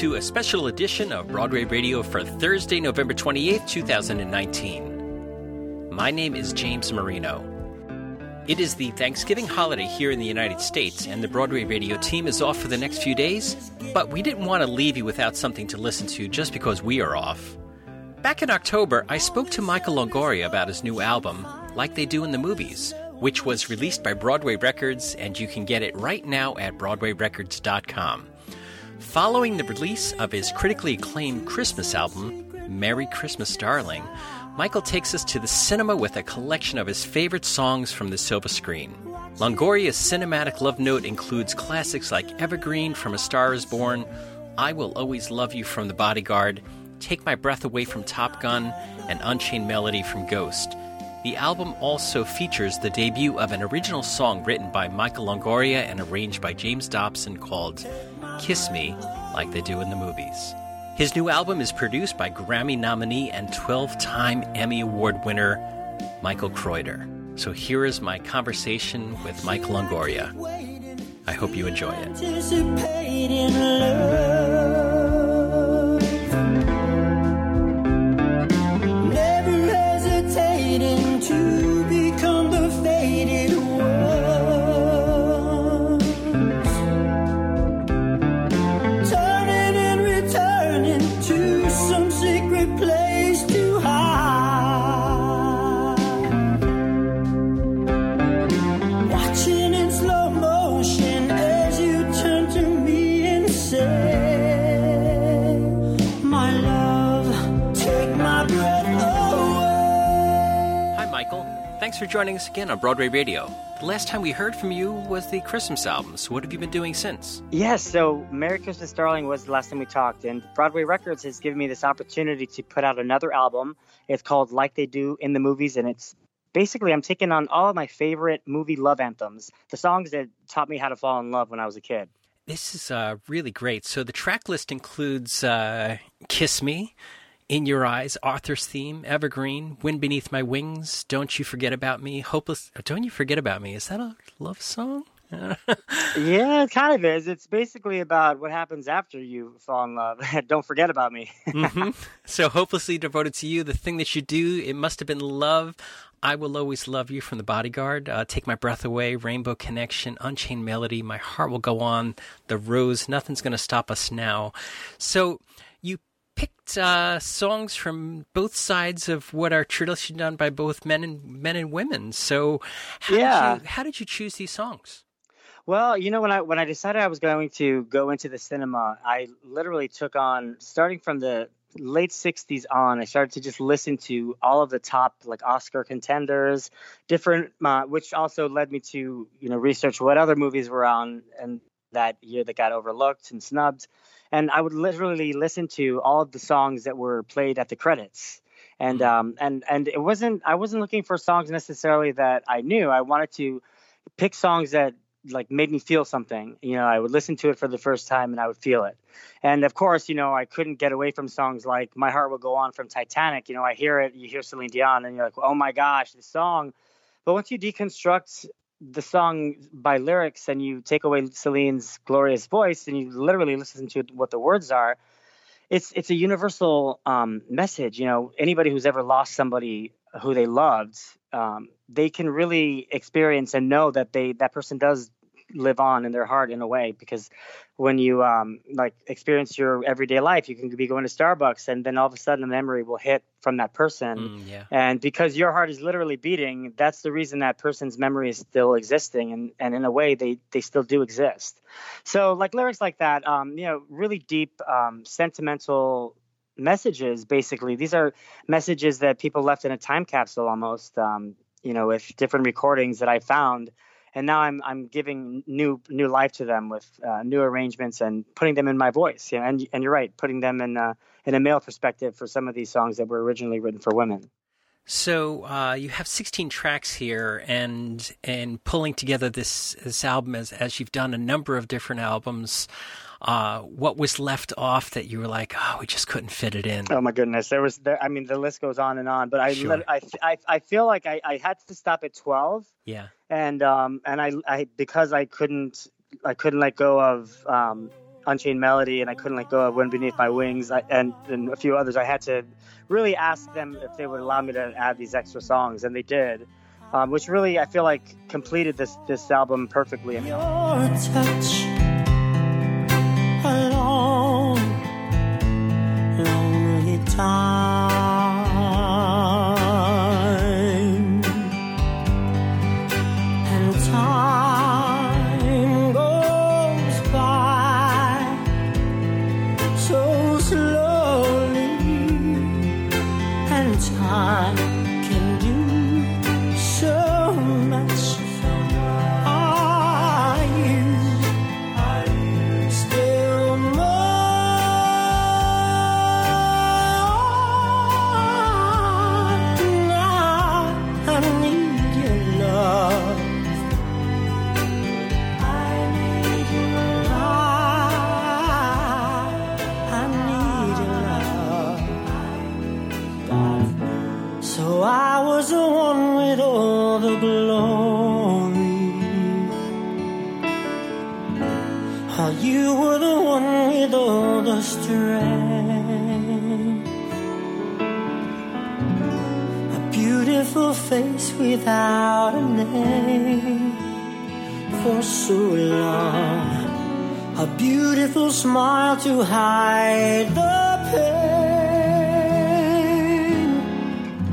to a special edition of Broadway Radio for Thursday, November 28, 2019. My name is James Marino. It is the Thanksgiving holiday here in the United States, and the Broadway Radio team is off for the next few days, but we didn't want to leave you without something to listen to just because we are off. Back in October, I spoke to Michael Longoria about his new album, Like They Do in the Movies, which was released by Broadway Records, and you can get it right now at BroadwayRecords.com. Following the release of his critically acclaimed Christmas album, Merry Christmas, Darling, Michael takes us to the cinema with a collection of his favorite songs from the silver screen. Longoria's cinematic love note includes classics like Evergreen from A Star is Born, I Will Always Love You from The Bodyguard, Take My Breath Away from Top Gun, and Unchained Melody from Ghost. The album also features the debut of an original song written by Michael Longoria and arranged by James Dobson called Kiss Me, Like They Do in the Movies. His new album is produced by Grammy nominee and 12-time Emmy Award winner Michael Kreuter. So here is my conversation with Michael Longoria. I hope you enjoy it. To become the faded ones, turning and returning to some secret place to hide, watching in slow motion as you turn to me and say, my love, take my breath away. Michael, thanks for joining us again on Broadway Radio. The last time we heard from you was the Christmas album, so what have you been doing since? Yes, so Merry Christmas, Darling was the last time we talked, and Broadway Records has given me this opportunity to put out another album. It's called Like They Do in the Movies, and it's basically I'm taking on all of my favorite movie love anthems, the songs that taught me how to fall in love when I was a kid. This is really great. So the track list includes Kiss Me, In Your Eyes, Arthur's Theme, Evergreen, Wind Beneath My Wings, Don't You Forget About Me, Hopeless. Don't You Forget About Me. Is that a love song? Yeah, it kind of is. It's basically about what happens after you fall in love. Don't forget about me. Mm-hmm. So Hopelessly Devoted to You, The Thing That You Do, It Must Have Been Love, I Will Always Love You from The Bodyguard, Take My Breath Away, Rainbow Connection, Unchained Melody, My Heart Will Go On, The Rose, Nothing's Gonna Stop Us Now. So you picked songs from both sides of what are traditionally done by both men and women. So how did you choose these songs? Well, you know, when I decided I was going to go into the cinema, I literally took on, starting from the late 60s on, I started to just listen to all of the top like Oscar contenders, different, which also led me to, you know, research what other movies were on and that year that got overlooked and snubbed. And I would literally listen to all of the songs that were played at the credits. And I wasn't looking for songs necessarily that I knew. I wanted to pick songs that like made me feel something. You know, I would listen to it for the first time and I would feel it. And of course, you know, I couldn't get away from songs like My Heart Will Go On from Titanic. You know, I hear it, you hear Celine Dion and you're like, oh my gosh, this song. But once you deconstruct the song by lyrics and you take away Celine's glorious voice and you literally listen to what the words are, it's a universal message. You know, anybody who's ever lost somebody who they loved, they can really experience and know that that person does live on in their heart in a way, because when you like experience your everyday life, you can be going to Starbucks and then all of a sudden a memory will hit from that person. And because your heart is literally beating, that's the reason that person's memory is still existing, and in a way they still do exist. So like lyrics like that, you know, really deep sentimental messages. Basically these are messages that people left in a time capsule almost, you know, with different recordings that I found. And now I'm giving new life to them with new arrangements and putting them in my voice. You know, and you're right, putting them in a male perspective for some of these songs that were originally written for women. So you have 16 tracks here, and pulling together this album as you've done a number of different albums. What was left off that you were like, oh, we just couldn't fit it in? Oh my goodness, I mean, the list goes on and on. But I feel like I had to stop at 12. Yeah. And I because I couldn't let go of Unchained Melody and I Couldn't Let Go of Wind Beneath My Wings and a few others. I had to really ask them if they would allow me to add these extra songs, and they did, which really, I feel like, completed this album perfectly. Your touch a long, lonely time, and time goes by so slowly, and time. You were the one with all the strength, a beautiful face without a name for so long, a beautiful smile to hide the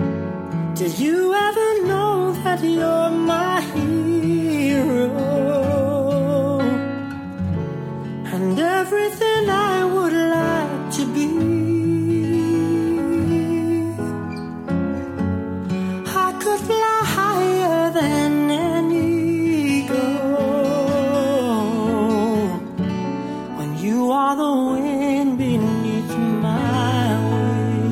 pain. Did you ever know that you're my hero? And everything I would like to be, I could fly higher than an eagle when you are the wind beneath my wings.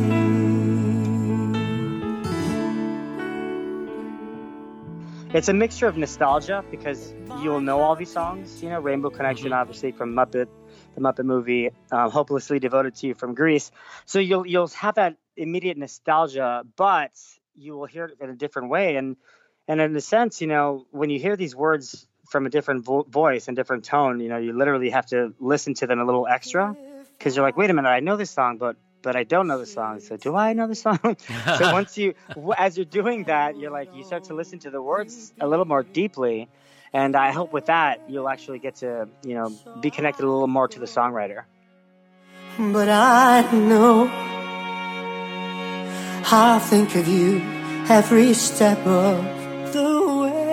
It's a mixture of nostalgia because you'll know all these songs, you know, Rainbow Connection, obviously, from the Muppet movie, Hopelessly Devoted to You from Grease. So you'll have that immediate nostalgia, but you will hear it in a different way. And in a sense, you know, when you hear these words from a different voice and different tone, you know, you literally have to listen to them a little extra because you're like, wait a minute, I know this song, but I don't know the song. So do I know the song? So once you, as you're doing that, you're like, you start to listen to the words a little more deeply. And I hope with that, you'll actually get to, you know, be connected a little more to the songwriter. But I know I think of you every step of the way.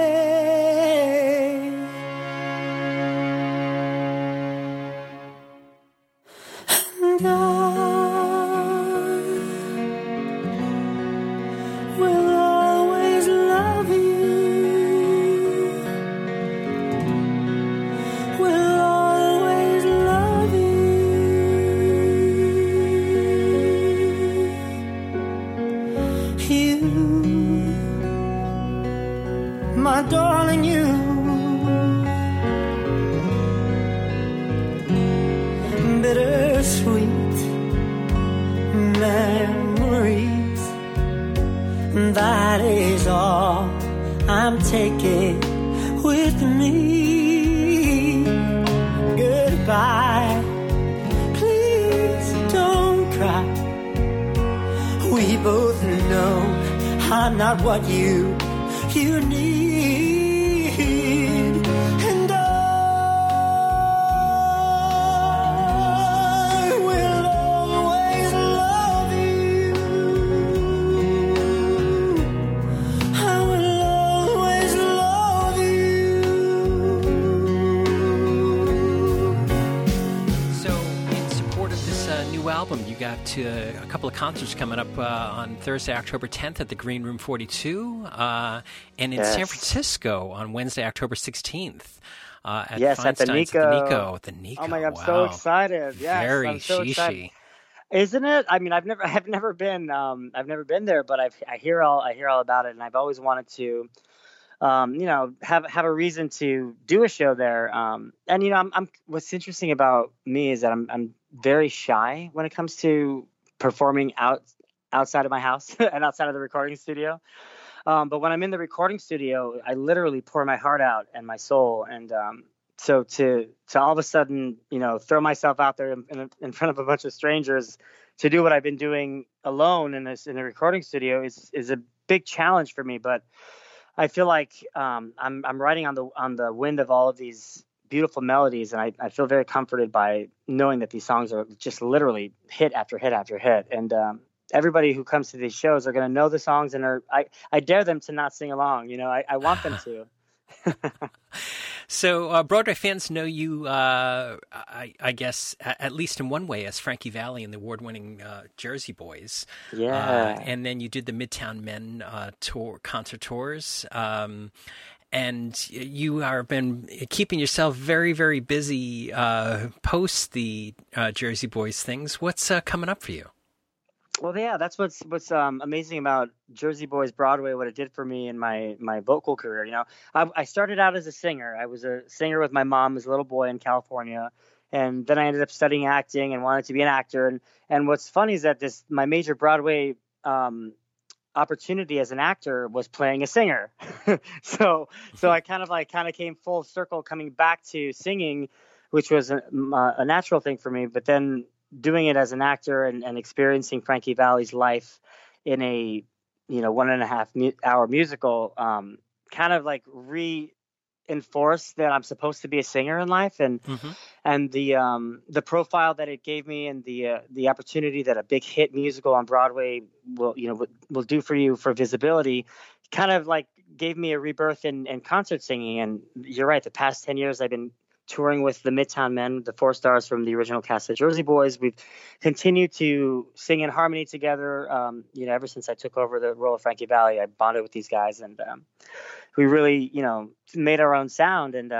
And I will always love you. Darling, you bittersweet memories, that is all I'm taking with me. Goodbye, please don't cry, we both know I'm not what you need. To a couple of concerts coming up on Thursday, October 10th at the Green Room 42, and in San Francisco on Wednesday, October 16th. At the Nico. Oh my God, I'm so excited! Yes, I'm so excited. Isn't it? I mean, I've never been there, but I hear all about it, and I've always wanted to, you know, have a reason to do a show there. And you know, I'm what's interesting about me is that I'm very shy when it comes to performing outside of my house and outside of the recording studio. But when I'm in the recording studio, I literally pour my heart out and my soul. And So to all of a sudden, you know, throw myself out there in front of a bunch of strangers to do what I've been doing alone in a recording studio is a big challenge for me. But I feel like I'm riding on the wind of all of these beautiful melodies, and I feel very comforted by knowing that these songs are just literally hit after hit after hit. And everybody who comes to these shows are going to know the songs, and I dare them to not sing along. You know, I want them to. So Broadway fans know you, I guess, at least in one way, as Frankie Valli in the award-winning Jersey Boys. Yeah. And then you did the Midtown Men concert tours. And you have been keeping yourself very, very busy post the Jersey Boys things. What's coming up for you? Well, yeah, that's what's amazing about Jersey Boys Broadway, what it did for me in my vocal career. You know, I started out as a singer. I was a singer with my mom as a little boy in California, and then I ended up studying acting and wanted to be an actor. And what's funny is that my major Broadway opportunity as an actor was playing a singer. So I kind of came full circle, coming back to singing, which was a natural thing for me. But then doing it as an actor and experiencing Frankie Valli's life in a, you know, 1.5-hour musical, kind of like reinforced that I'm supposed to be a singer in life, and the profile that it gave me, and the opportunity that a big hit musical on Broadway will do for you for visibility, kind of like gave me a rebirth in concert singing. And you're right, the past 10 years I've been touring with the Midtown Men, the 4 stars from the original cast of Jersey Boys. We've continued to sing in harmony together. You know, ever since I took over the role of Frankie Valli, I bonded with these guys, and we really, you know, made our own sound. And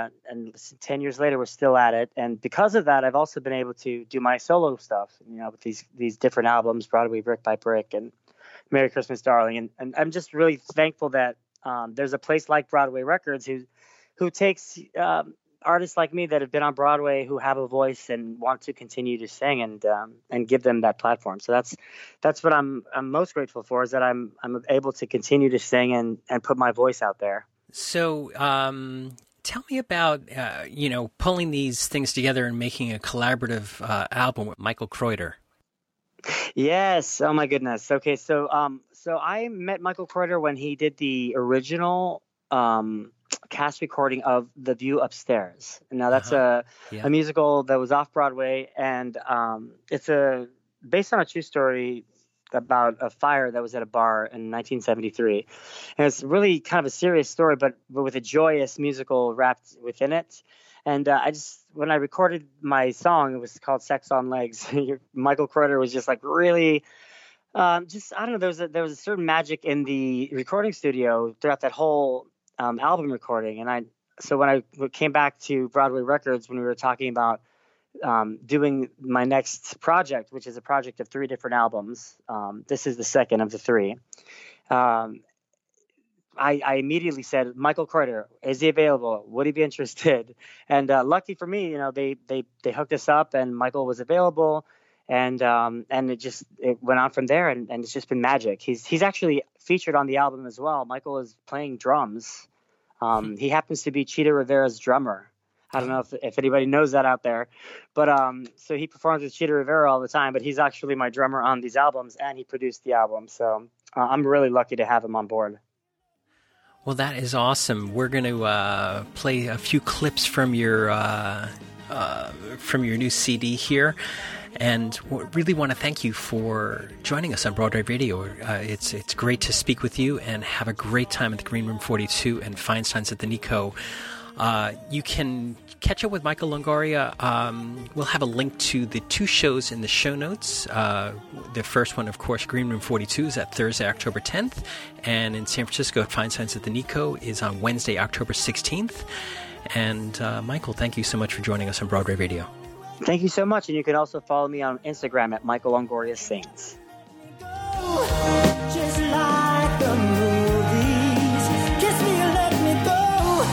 10 years later, we're still at it. And because of that, I've also been able to do my solo stuff, you know, with these different albums, Broadway Brick by Brick and Merry Christmas, Darling. And I'm just really thankful that there's a place like Broadway Records who takes artists like me that have been on Broadway, who have a voice and want to continue to sing, and give them that platform. So that's what I'm most grateful for, is that I'm able to continue to sing and put my voice out there. So tell me about, you know, pulling these things together and making a collaborative album with Michael Kreuter. Yes. Oh my goodness. Okay. So, so I met Michael Kreuter when he did the original, cast recording of The View Upstairs. Now that's a musical that was off Broadway, and it's based on a true story about a fire that was at a bar in 1973. And it's really kind of a serious story, but with a joyous musical wrapped within it. And when I recorded my song, it was called Sex on Legs. Michael Kreuter was just like really I don't know, there was a certain magic in the recording studio throughout that whole album recording. And so when I came back to Broadway Records, when we were talking about doing my next project, which is a project of 3 different albums, this is the second of the 3, I immediately said, Michael Kreuter, is he available? Would he be interested? And lucky for me, you know, they hooked us up, and Michael was available. And it went on from there, and it's just been magic. He's actually featured on the album as well. Michael is playing drums. He happens to be Chita Rivera's drummer. I don't know if anybody knows that out there, but so he performs with Chita Rivera all the time, but he's actually my drummer on these albums, and he produced the album. So I'm really lucky to have him on board. Well, that is awesome. We're going to play a few clips from your new CD here. And we really want to thank you for joining us on Broadway Radio. It's great to speak with you, and have a great time at the Green Room 42 and Feinstein's at the Nikko. You can catch up with Michael Longoria. We'll have a link to the 2 shows in the show notes. The first one, of course, Green Room 42, is at Thursday, October 10th. And in San Francisco at Feinstein's at the Nikko is on Wednesday, October 16th. And Michael, thank you so much for joining us on Broadway Radio. Thank you so much. And you can also follow me on Instagram at Michael Longoria Sings. Just like the movies. Kiss me and let me go.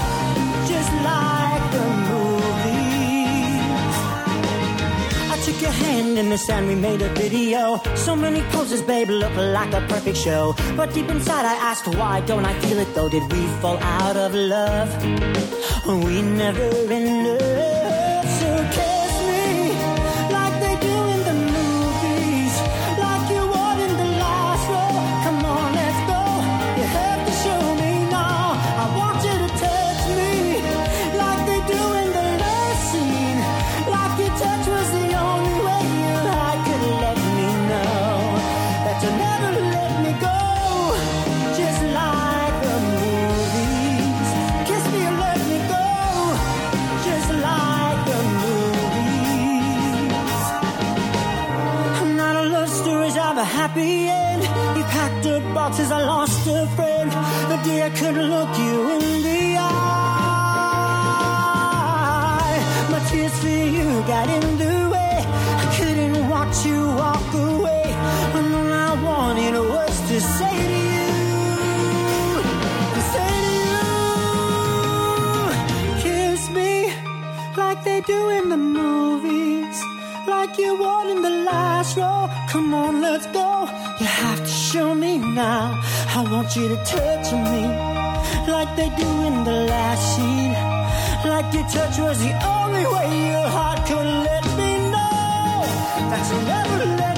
Just like the movies. I took Took your hand in the sand, we made a video. So many poses, babe, look like a perfect show. But deep inside I asked, why don't I feel it though? Did we fall out of love? We never enough. So kiss me like they do in the movies, like you were in the last row. Come on, let's go. You have to show me now. I want you to touch me like they do in the last scene, like your touch was the only way you I could let me know that you never let me go. Just like the movies, kiss me and let me go. Just like the movies. I'm not a love stories of a happy end. You packed up boxes, I lost a friend. The day I couldn't look you in the eye, my tears for you got in the way. I couldn't watch you walk away, and all I wanted was to say to you. Like they do in the movies, like you were in the last row. Come on, let's go. You have to show me now. I want you to touch me like they do in the last scene, like your touch was the only way your heart could let me know that you never let me know.